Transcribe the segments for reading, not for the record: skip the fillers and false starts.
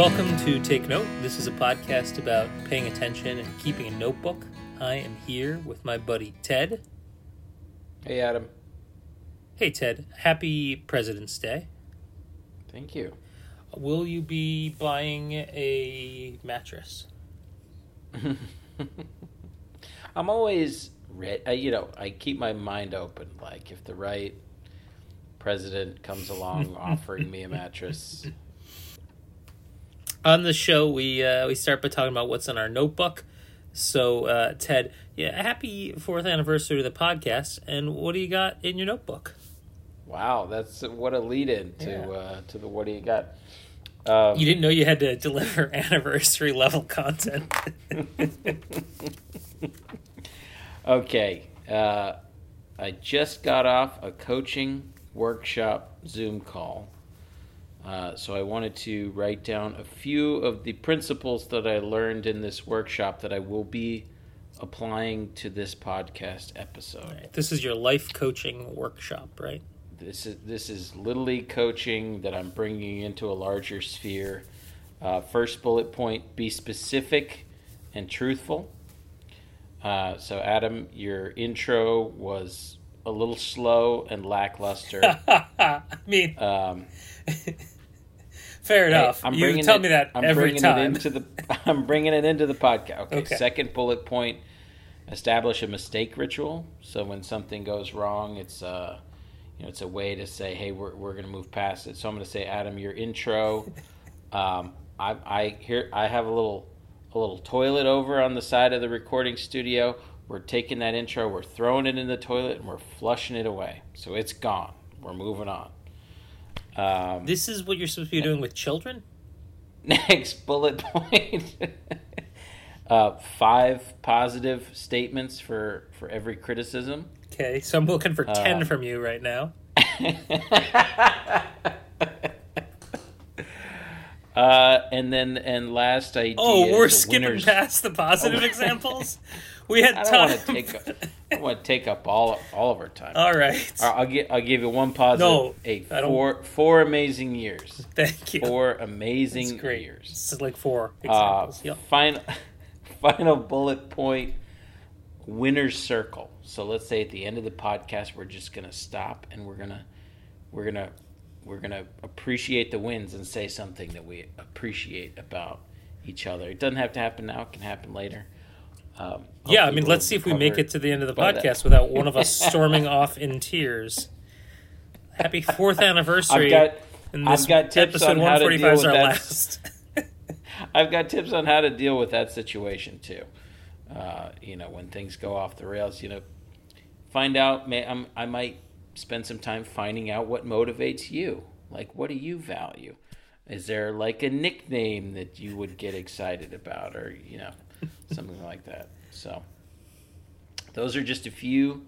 Welcome to Take Note. This is a podcast about paying attention and keeping a notebook. I am here with my buddy Ted. Hey, Adam. Hey, Ted. Happy President's Day. Thank you. Will you be buying a mattress? I'm always, I keep my mind open. Like, if the right president comes along offering me a mattress. On the show, we start by talking about what's in our notebook. So, Ted, happy 4th anniversary to the podcast. And what do you got in your notebook? Wow, that's what a lead-in to the what do you got. You didn't know you had to deliver anniversary-level content. Okay. I just got off a coaching workshop Zoom call. So I wanted to write down a few of the principles that I learned in this workshop that I will be applying to this podcast episode. All right. This is your life coaching workshop, right? This is Little League coaching that I'm bringing into a larger sphere. First bullet point, be specific and truthful. So Adam, your intro was a little slow and lackluster. I mean... fair enough. You tell me that every time. I'm bringing it into the podcast. Okay. Second bullet point, establish a mistake ritual. So when something goes wrong, it's a way to say, hey, we're going to move past it. So I'm going to say, Adam, your intro. I have a little toilet over on the side of the recording studio. We're taking that intro, we're throwing it in the toilet, and we're flushing it away. So it's gone. We're moving on. This is what you're supposed to be doing with children? Next bullet point. 5 positive statements for every criticism. Okay, so I'm looking for 10 from you right now. And last idea. Oh, we're skipping winners. Past the positive examples? We had time. I want to take up all of our time. All right. I'll give you one positive. No, four amazing years. Thank you. 4 amazing That's great. Years. This is like 4 examples. Yep. Final bullet point, winner's circle. So let's say at the end of the podcast, we're just going to stop and we're gonna appreciate the wins and say something that we appreciate about each other. It doesn't have to happen now. It can happen later. Let's see if we make it to the end of the podcast without one of us storming off in tears. Happy 4th anniversary. I've got tips on how to deal with that. I've got tips on how to deal with that situation too. When things go off the rails, find out. I might spend some time finding out what motivates you. Like, what do you value? Is there like a nickname that you would get excited about, or something like that. So those are just a few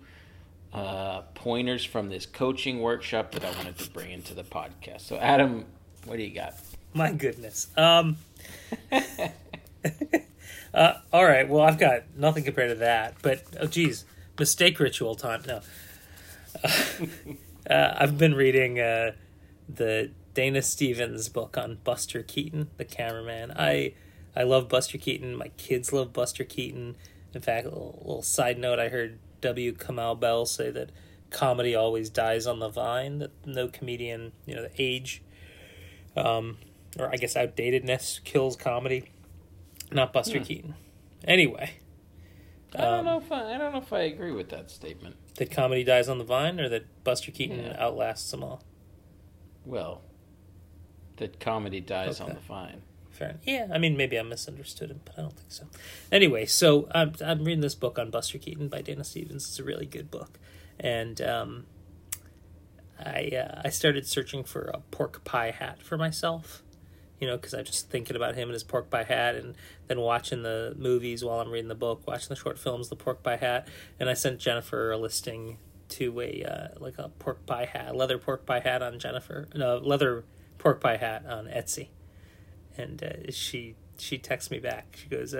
pointers from this coaching workshop that I wanted to bring into the podcast. So Adam, what do you got? My goodness. All right. Well, I've got nothing compared to that, but mistake ritual time. No, I've been reading the Dana Stevens book on Buster Keaton, The Cameraman. I love Buster Keaton. My kids love Buster Keaton. In fact, a little side note, I heard W. Kamau Bell say that comedy always dies on the vine, that no comedian, the age, or I guess outdatedness kills comedy. Not Buster Keaton. Anyway. I don't know if I agree with that statement. That comedy dies on the vine, or that Buster Keaton outlasts them all? Well, that comedy dies on the vine. Fair. Yeah, I mean, maybe I misunderstood him, but I don't think so. Anyway, so I'm reading this book on Buster Keaton by Dana Stevens. It's a really good book. And I started searching for a pork pie hat for myself, because I'm just thinking about him and his pork pie hat, and then watching the movies while I'm reading the book, watching the short films, the pork pie hat. And I sent Jennifer a listing to a pork pie hat, leather pork pie hat on leather pork pie hat on Etsy. And she texts me back. She goes,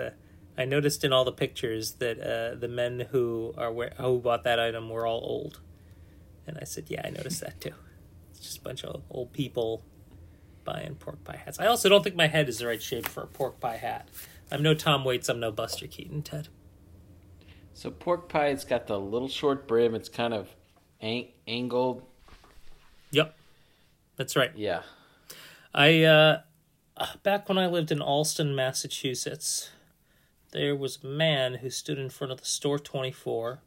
I noticed in all the pictures that the men who bought that item were all old. And I said, yeah, I noticed that too. It's just a bunch of old people pork pie and pork pie hats. I also don't think my head is the right shape for a pork pie hat. I'm no Tom Waits. I'm no Buster Keaton, Ted. So pork pie, it's got the little short brim. It's kind of angled. Yep. That's right. Yeah. Back when I lived in Allston, Massachusetts, there was a man who stood in front of the Store 24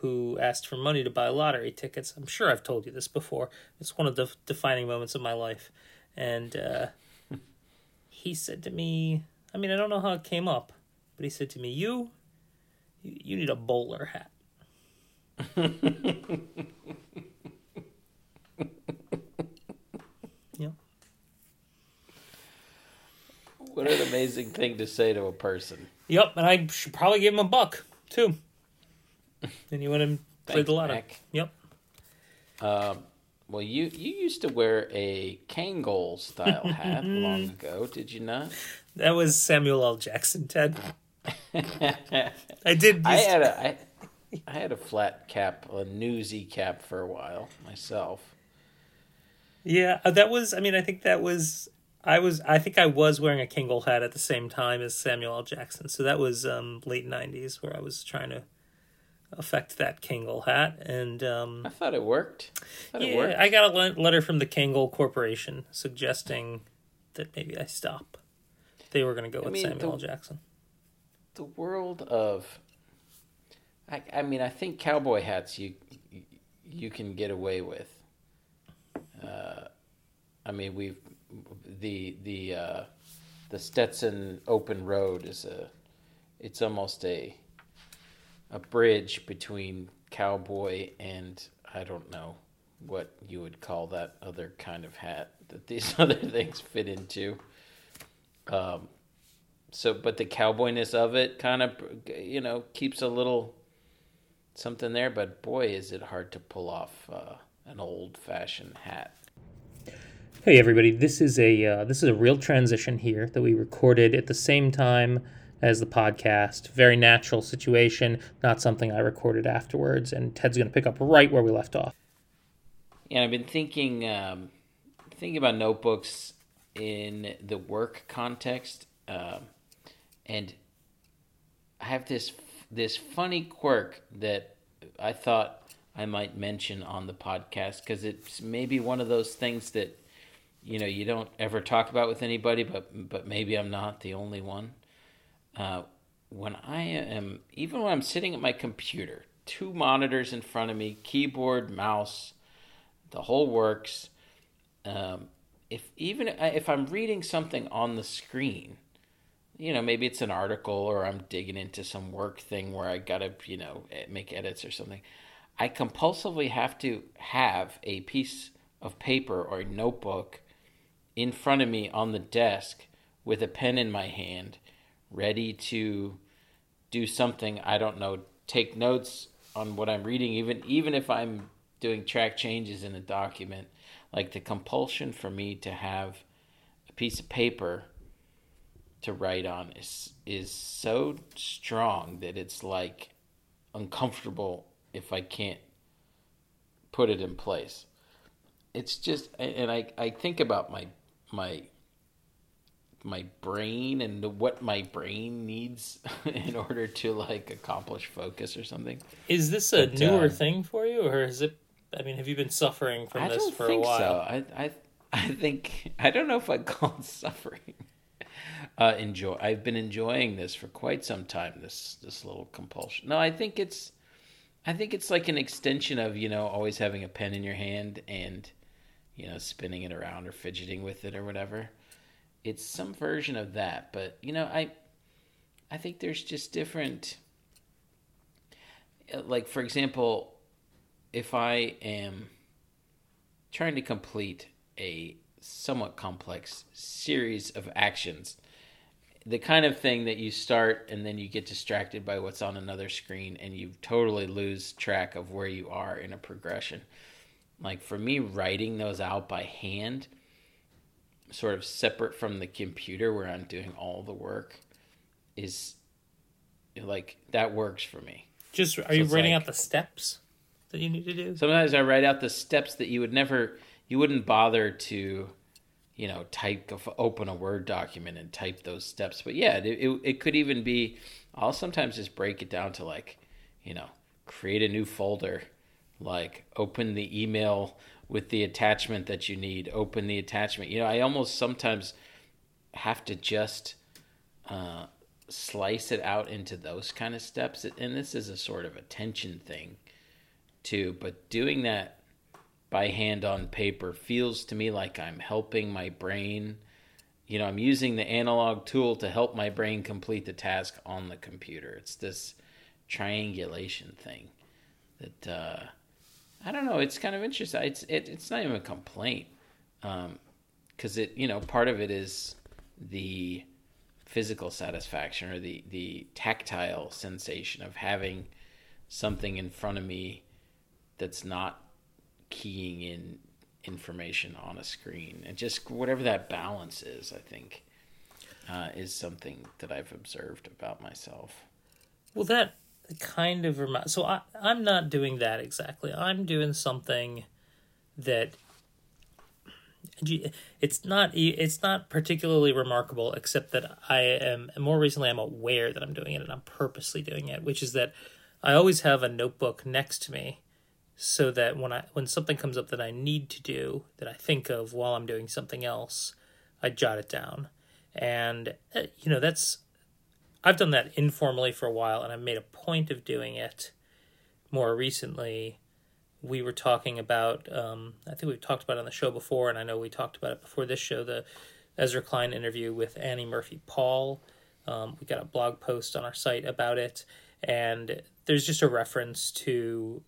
who asked for money to buy lottery tickets. I'm sure I've told you this before. It's one of the defining moments of my life. And he said to me, I mean, I don't know how it came up, but he said to me, you need a bowler hat. Yeah. What an amazing thing to say to a person. Yep, and I should probably give him $1 too. And you went and played the lottery. Yep. Well, you used to wear a Kangol style hat long ago, did you not? That was Samuel L. Jackson, Ted. I did. I had a flat cap, a newsy cap for a while myself. Yeah, that was. I mean, I think that was. I think I was wearing a Kangol hat at the same time as Samuel L. Jackson. So that was late 90s, where I was trying to affect that Kangol hat, and I thought it worked. It worked. I got a letter from the Kangol Corporation suggesting that maybe I stop. They were going to go with Samuel L. Jackson. The world of, I think cowboy hats you can get away with. We've the Stetson open road is it's almost a bridge between cowboy and I don't know what you would call that other kind of hat that these other things fit into. But the cowboyness of it kind of, keeps a little something there, but boy, is it hard to pull off an old-fashioned hat. Hey everybody, this is a real transition here that we recorded at the same time as the podcast. Very natural situation, not something I recorded afterwards, and Ted's going to pick up right where we left off. Yeah, I've been thinking about notebooks in the work context, and I have this funny quirk that I thought I might mention on the podcast, because it's maybe one of those things that, you don't ever talk about with anybody, but maybe I'm not the only one. Even when I'm sitting at my computer, 2 monitors in front of me, keyboard, mouse, the whole works. If I'm reading something on the screen, maybe it's an article or I'm digging into some work thing where I gotta, make edits or something, I compulsively have to have a piece of paper or a notebook in front of me on the desk with a pen in my hand, ready to do something, I don't know, take notes on what I'm reading, even if I'm doing track changes in a document. Like the compulsion for me to have a piece of paper to write on is so strong that it's like uncomfortable if I can't put it in place. It's just, and I think about my brain and what my brain needs in order to accomplish focus or something. Is this a newer thing for you, or is it? Have you been suffering from this for a while? I don't think so. I think, I don't know if I'd call it suffering. I've been enjoying this for quite some time. This little compulsion. No, I think it's like an extension of always having a pen in your hand and spinning it around or fidgeting with it or whatever. It's some version of that, but I think there's just different. Like for example, if I am trying to complete a somewhat complex series of actions, the kind of thing that you start and then you get distracted by what's on another screen and you totally lose track of where you are in a progression. Like for me, writing those out by hand, sort of separate from the computer where I'm doing all the work, is like that works for me. Just are you writing out the steps that you need to do? Sometimes I write out the steps that you wouldn't bother to you know, open a Word document and type those steps. But yeah, it could even be, I'll sometimes just break it down to like, you know, create a new folder, like open the email with the attachment that you need, open the attachment. You know, I almost sometimes have to just slice it out into those kind of steps. And this is a sort of attention thing too, but doing that by hand on paper feels to me like I'm helping my brain. You know, I'm using the analog tool to help my brain complete the task on the computer. It's this triangulation thing that, I don't know, it's kind of interesting. It's not even a complaint. 'Cause it, you know, part of it is the physical satisfaction or the tactile sensation of having something in front of me that's not keying in information on a screen, and just whatever that balance is, I think, is something that I've observed about myself. Well, that kind of reminds. So I'm not doing that exactly. I'm doing something that it's not particularly remarkable, except that I am more recently I'm aware that I'm doing it and I'm purposely doing it, which is that I always have a notebook next to me. So that when something comes up that I need to do, that I think of while I'm doing something else, I jot it down. And, you know, I've done that informally for a while, and I've made a point of doing it more recently. We were talking about, I think we've talked about it on the show before, and I know we talked about it before this show, the Ezra Klein interview with Annie Murphy Paul. We got a blog post on our site about it, and there's just a reference to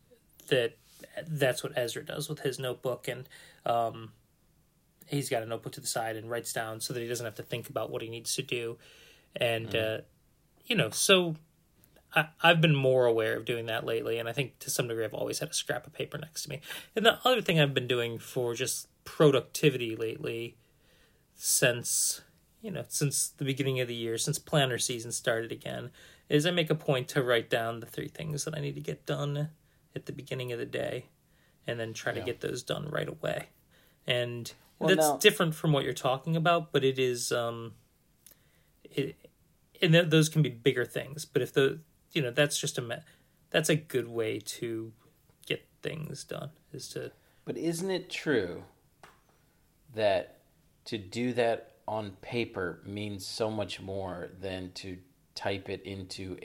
that's what Ezra does with his notebook, and he's got a notebook to the side and writes down so that he doesn't have to think about what he needs to do. And, you know, so I've been more aware of doing that lately, and I think to some degree I've always had a scrap of paper next to me. And the other thing I've been doing for just productivity lately since the beginning of the year, since planner season started again, is I make a point to write down the three things that I need to get done at the beginning of the day, and then try to get those done right away. And different from what you're talking about, but it is, and those can be bigger things. But if that's just that's a good way to get things done But isn't it true that to do that on paper means so much more than to type it into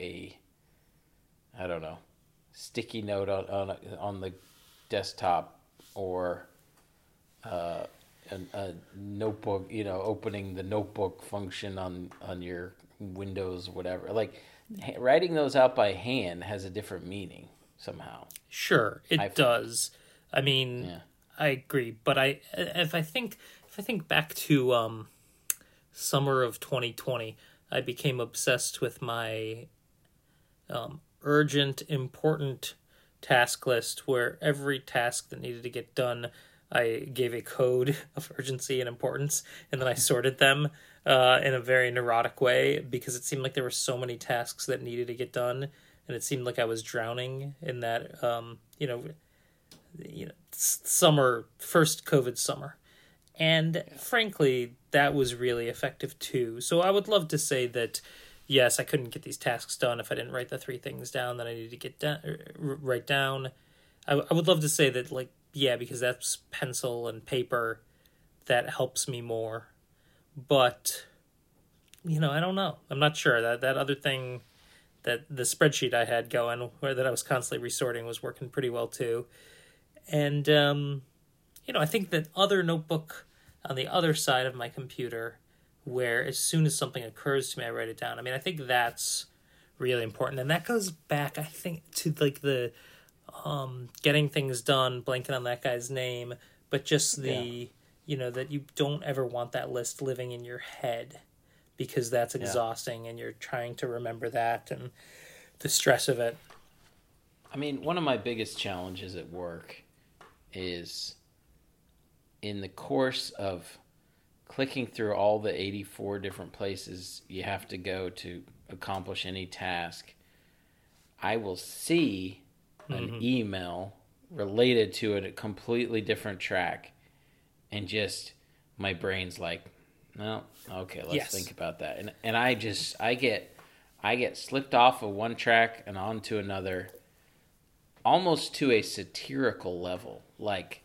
sticky note on the desktop, or a notebook, you know, opening the notebook function on your Windows, whatever. Like, writing those out by hand has a different meaning somehow. Sure, it does. I mean, yeah. I agree. But if I think back to summer of 2020, I became obsessed with my urgent, important task list, where every task that needed to get done, I gave a code of urgency and importance, and then I sorted them in a very neurotic way, because it seemed like there were so many tasks that needed to get done, and it seemed like I was drowning in that, summer, first COVID summer. And frankly, that was really effective too. So I would love to say that yes, I couldn't get these tasks done if I didn't write the three things down that I needed to get write down. I would love to say that, like, yeah, because that's pencil and paper, that helps me more. But, you know, I don't know. I'm not sure. That other thing, that the spreadsheet I had going, where that I was constantly resorting, was working pretty well too. And, you know, I think that other notebook on the other side of my computer, where as soon as something occurs to me, I write it down. I mean, I think that's really important. And that goes back, I think, to like the Getting Things Done, blanking on that guy's name, but just that you don't ever want that list living in your head, because that's exhausting and you're trying to remember that and the stress of it. I mean, one of my biggest challenges at work is in the course of clicking through all the 84 different places you have to go to accomplish any task, I will see an email related to a completely different track and just my brain's like, no, okay, let's think about that. And I get slipped off of one track and onto another, almost to a satirical level, like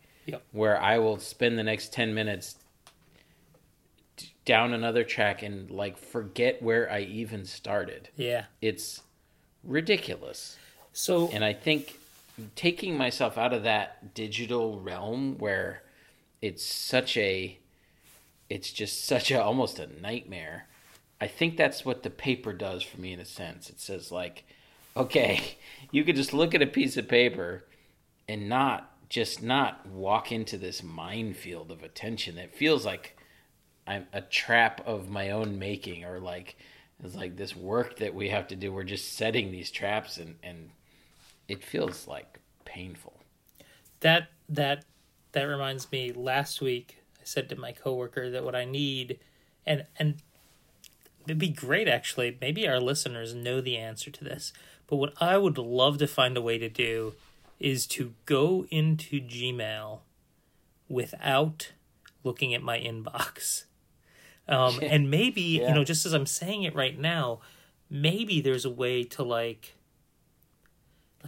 where I will spend the next 10 minutes down another track and like forget where I even started. Yeah. It's ridiculous. So, and I think taking myself out of that digital realm where it's just such a almost a nightmare. I think that's what the paper does for me in a sense. It says like, okay, you could just look at a piece of paper and not walk into this minefield of attention. It feels like I'm a trap of my own making, or like it's like this work that we have to do. We're just setting these traps, and it feels like painful. That reminds me, last week I said to my coworker that what I need, and it'd be great actually, maybe our listeners know the answer to this, but what I would love to find a way to do is to go into Gmail without looking at my inbox. And maybe, just as I'm saying it right now, maybe there's a way to like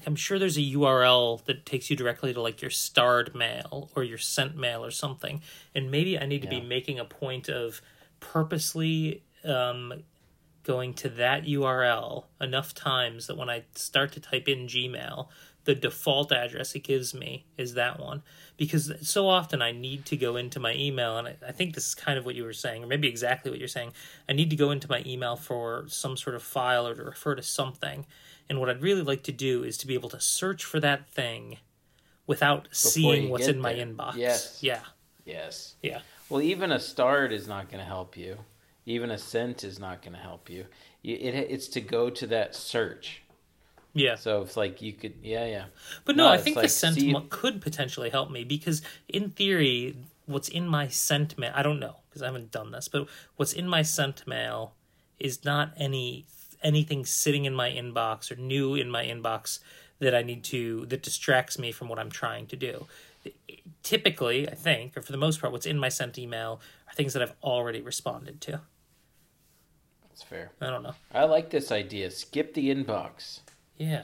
I'm sure there's a URL that takes you directly to like your starred mail or your sent mail or something. And maybe I need to be making a point of purposely going to that URL enough times that when I start to type in Gmail, the default address it gives me is that one, because so often I need to go into my email, and I think this is kind of what you were saying, or maybe exactly what you're saying. I need to go into my email for some sort of file or to refer to something, and what I'd really like to do is to be able to search for that thing without seeing what's in my inbox. Yes. Yeah. Yes. Yeah. Well, even a starred is not going to help you. Even a sent is not going to help you. It's to go to that search. Yeah. So it's like you could, But no I think like, the sent could potentially help me, because in theory, what's in my sent mail, I don't know because I haven't done this, but what's in my sent mail is not anything sitting in my inbox or new in my inbox that distracts me from what I'm trying to do. Typically, I think, or for the most part, what's in my sent email are things that I've already responded to. That's fair. I don't know. I like this idea. Skip the inbox. Yeah.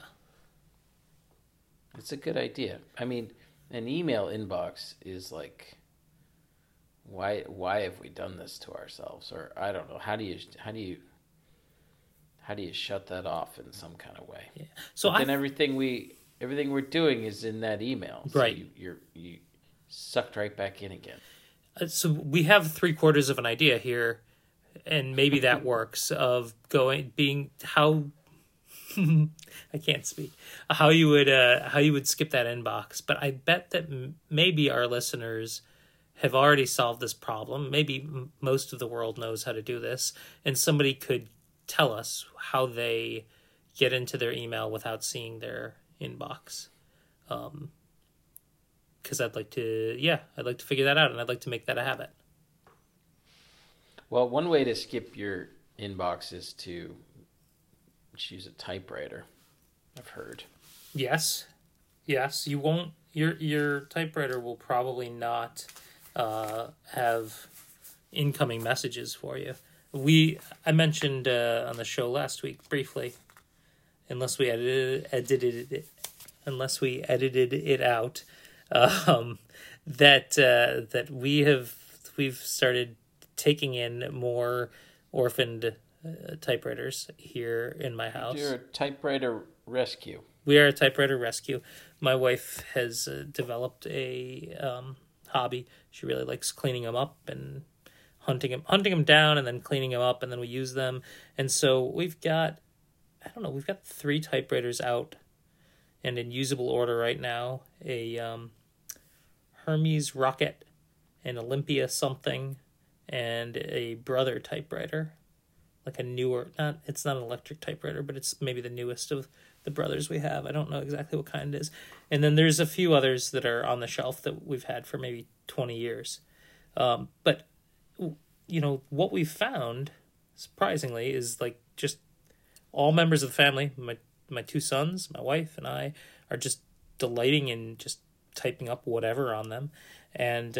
It's a good idea. I mean, an email inbox is like, why have we done this to ourselves? Or I don't know. How do you shut that off in some kind of way? Yeah. So then everything we're doing is in that email. So right. You're sucked right back in again. So we have 3/4 of an idea here, and maybe that works of how I can't speak. How you would skip that inbox, but I bet that maybe our listeners have already solved this problem. Maybe most of the world knows how to do this, and somebody could tell us how they get into their email without seeing their inbox. Because I'd like to figure that out, and I'd like to make that a habit. Well, one way to skip your inbox is to use a typewriter. I've heard. Yes. You won't. Your typewriter will probably not have incoming messages for you. I mentioned on the show last week briefly, unless we edited it out, that we've started taking in more orphaned typewriters here in my house. You're a typewriter rescue. We are a typewriter rescue. My wife has developed a hobby. She really likes cleaning them up and hunting them down, and then cleaning them up, and then we use them. And so we've got 3 typewriters out and in usable order right now. A Hermes Rocket, an Olympia something, and a Brother typewriter. Like a newer, it's not an electric typewriter, but it's maybe the newest of the Brothers we have. I don't know exactly what kind it is. And then there's a few others that are on the shelf that we've had for maybe 20 years. But, what we've found, surprisingly, is like just all members of the family, my 2 sons, my wife, and I are just delighting in just typing up whatever on them. And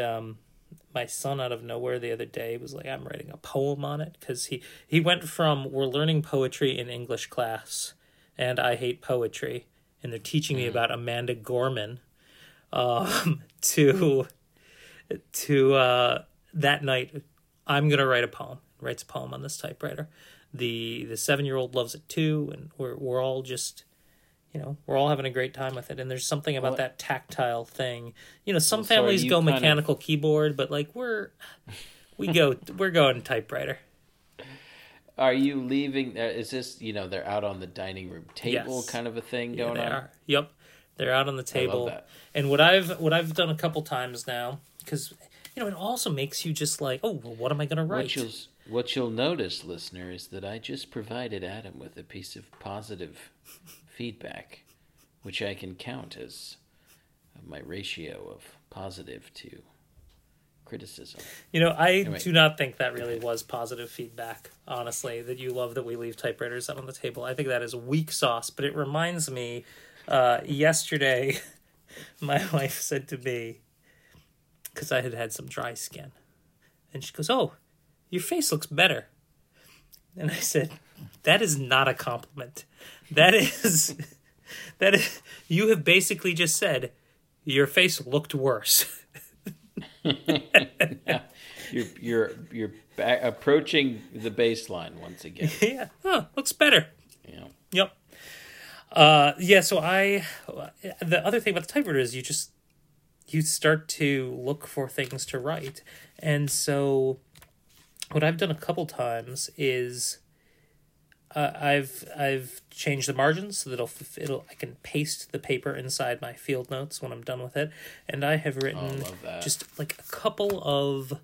my son out of nowhere the other day was like, I'm writing a poem on it, because he went from, we're learning poetry in English class and I hate poetry and they're teaching me about Amanda Gorman to that night, I'm going to write a poem. Writes a poem on this typewriter. The 7-year-old loves it too, and we're all just, you know, we're all having a great time with it. And there's something about that tactile thing. You know, some families go mechanical keyboard, but like we're going typewriter. Are you leaving? Is this, you know, they're out on the dining room table, yes, kind of a thing going on? Are. Yep, they're out on the table. I love that. And what I've done a couple times now, because, you know, it also makes you just like, oh, well, what am I going to write? What you'll notice, listener, is that I just provided Adam with a piece of positive feedback, which I can count as my ratio of positive to criticism. You know, I do not think that really was positive feedback, honestly, that you love that we leave typewriters out on the table. I think that is weak sauce, but it reminds me, yesterday my wife said to me, because I had some dry skin, and she goes, oh, your face looks better. And I said, that is not a compliment. That is, you have basically just said, your face looked worse. Yeah. You're back, approaching the baseline once again. Yeah. Oh, looks better. Yeah. Yep. So the other thing about the typewriter is you start to look for things to write. And so what I've done a couple times is I've changed the margins so that I can paste the paper inside my Field Notes when I'm done with it, and I have written just like a couple of,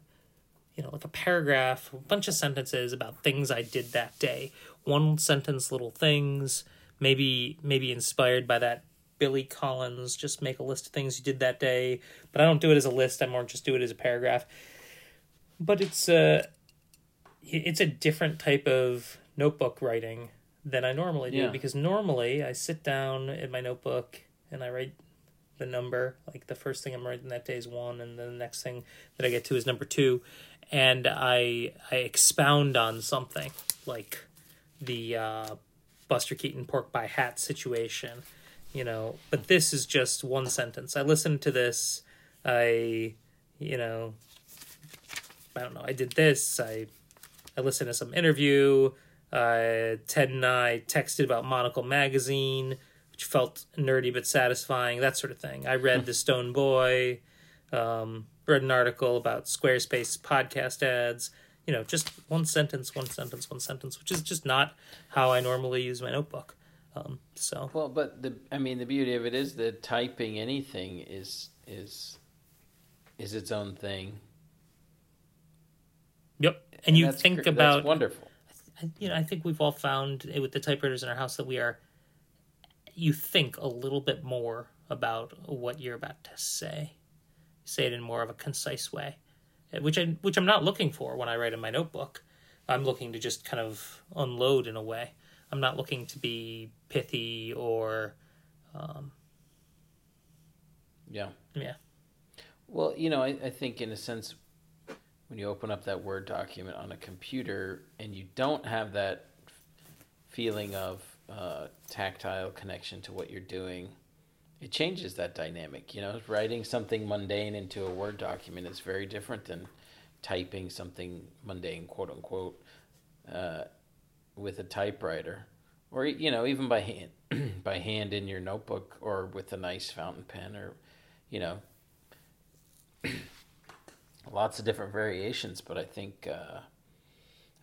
you know, like a paragraph, a bunch of sentences about things I did that day. One sentence, little things, maybe inspired by that Billy Collins, just make a list of things you did that day. But I don't do it as a list. I more just do it as a paragraph. But it's a different type of notebook writing than I normally do, because normally I sit down in my notebook and I write the number. Like the first thing I'm writing that day is 1, and then the next thing that I get to is number 2, and I expound on something like the Buster Keaton pork pie hat situation, you know. But this is just one sentence. I listened to this. I don't know. I did this. I listened to some interview. Ted and I texted about Monocle magazine, which felt nerdy but satisfying, that sort of thing. I read The Stone Boy, read an article about Squarespace podcast ads. You know, just one sentence, which is just not how I normally use my notebook. Well, but the beauty of it is that typing anything is its own thing. Yep. And you think about, that's wonderful. You know, I think we've all found with the typewriters in our house that you think a little bit more about what you're about to say. Say it in more of a concise way, which I'm not looking for when I write in my notebook. I'm looking to just kind of unload in a way. I'm not looking to be pithy or, Yeah. Well, you know, I think in a sense, when you open up that Word document on a computer and you don't have that feeling of tactile connection to what you're doing, it changes that dynamic. You know, writing something mundane into a Word document is very different than typing something mundane, quote unquote, with a typewriter, or, you know, even by hand, by hand in your notebook, or with a nice fountain pen, or, you know. Lots of different variations, but I think, I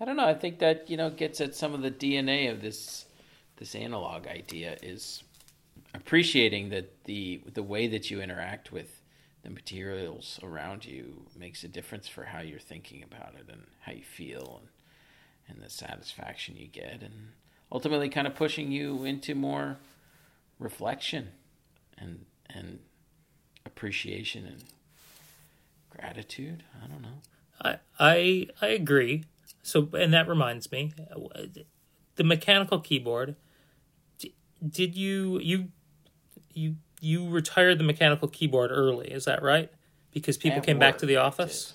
don't know, I think that, you know, gets at some of the DNA of this analog idea, is appreciating that the way that you interact with the materials around you makes a difference for how you're thinking about it and how you feel and the satisfaction you get, and ultimately kind of pushing you into more reflection and appreciation and gratitude. I don't know. I agree. So, and that reminds me, the mechanical keyboard. Did you retired the mechanical keyboard early? Is that right? Because people came back to the office.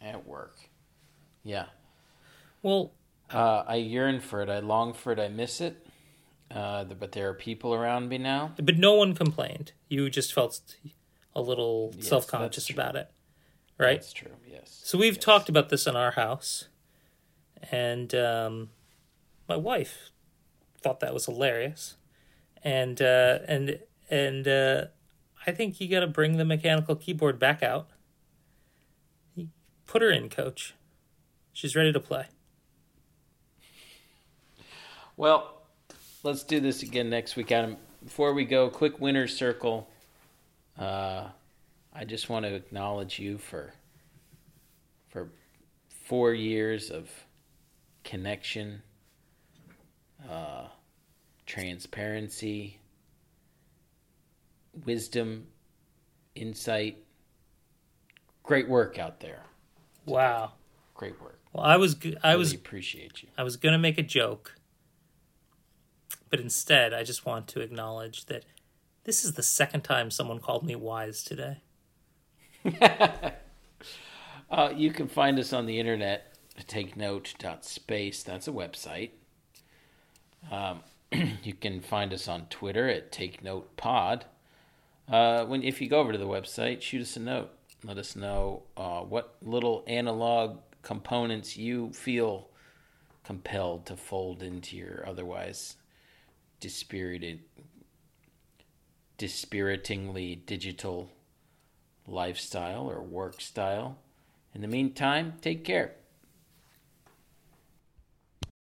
at work. Yeah. Well, I yearn for it. I long for it. I miss it. But there are people around me now. But no one complained. You just felt a little self-conscious about it, right? That's true, yes. So we've talked about this in our house, and my wife thought that was hilarious. And I think you got to bring the mechanical keyboard back out. Put her in, coach. She's ready to play. Well... let's do this again next week, Adam. Before we go, quick winner's circle. I just want to acknowledge you for 4 years of connection, transparency, wisdom, insight. Great work out there. Wow. Great work. Well, I really appreciate you. I was going to make a joke. But instead, I just want to acknowledge that this is the second time someone called me wise today. You can find us on the internet, takenote.space. That's a website. You can find us on Twitter at takenotepod. If you go over to the website, shoot us a note. Let us know what little analog components you feel compelled to fold into your otherwise dispiritingly digital lifestyle or work style. In the meantime, take care.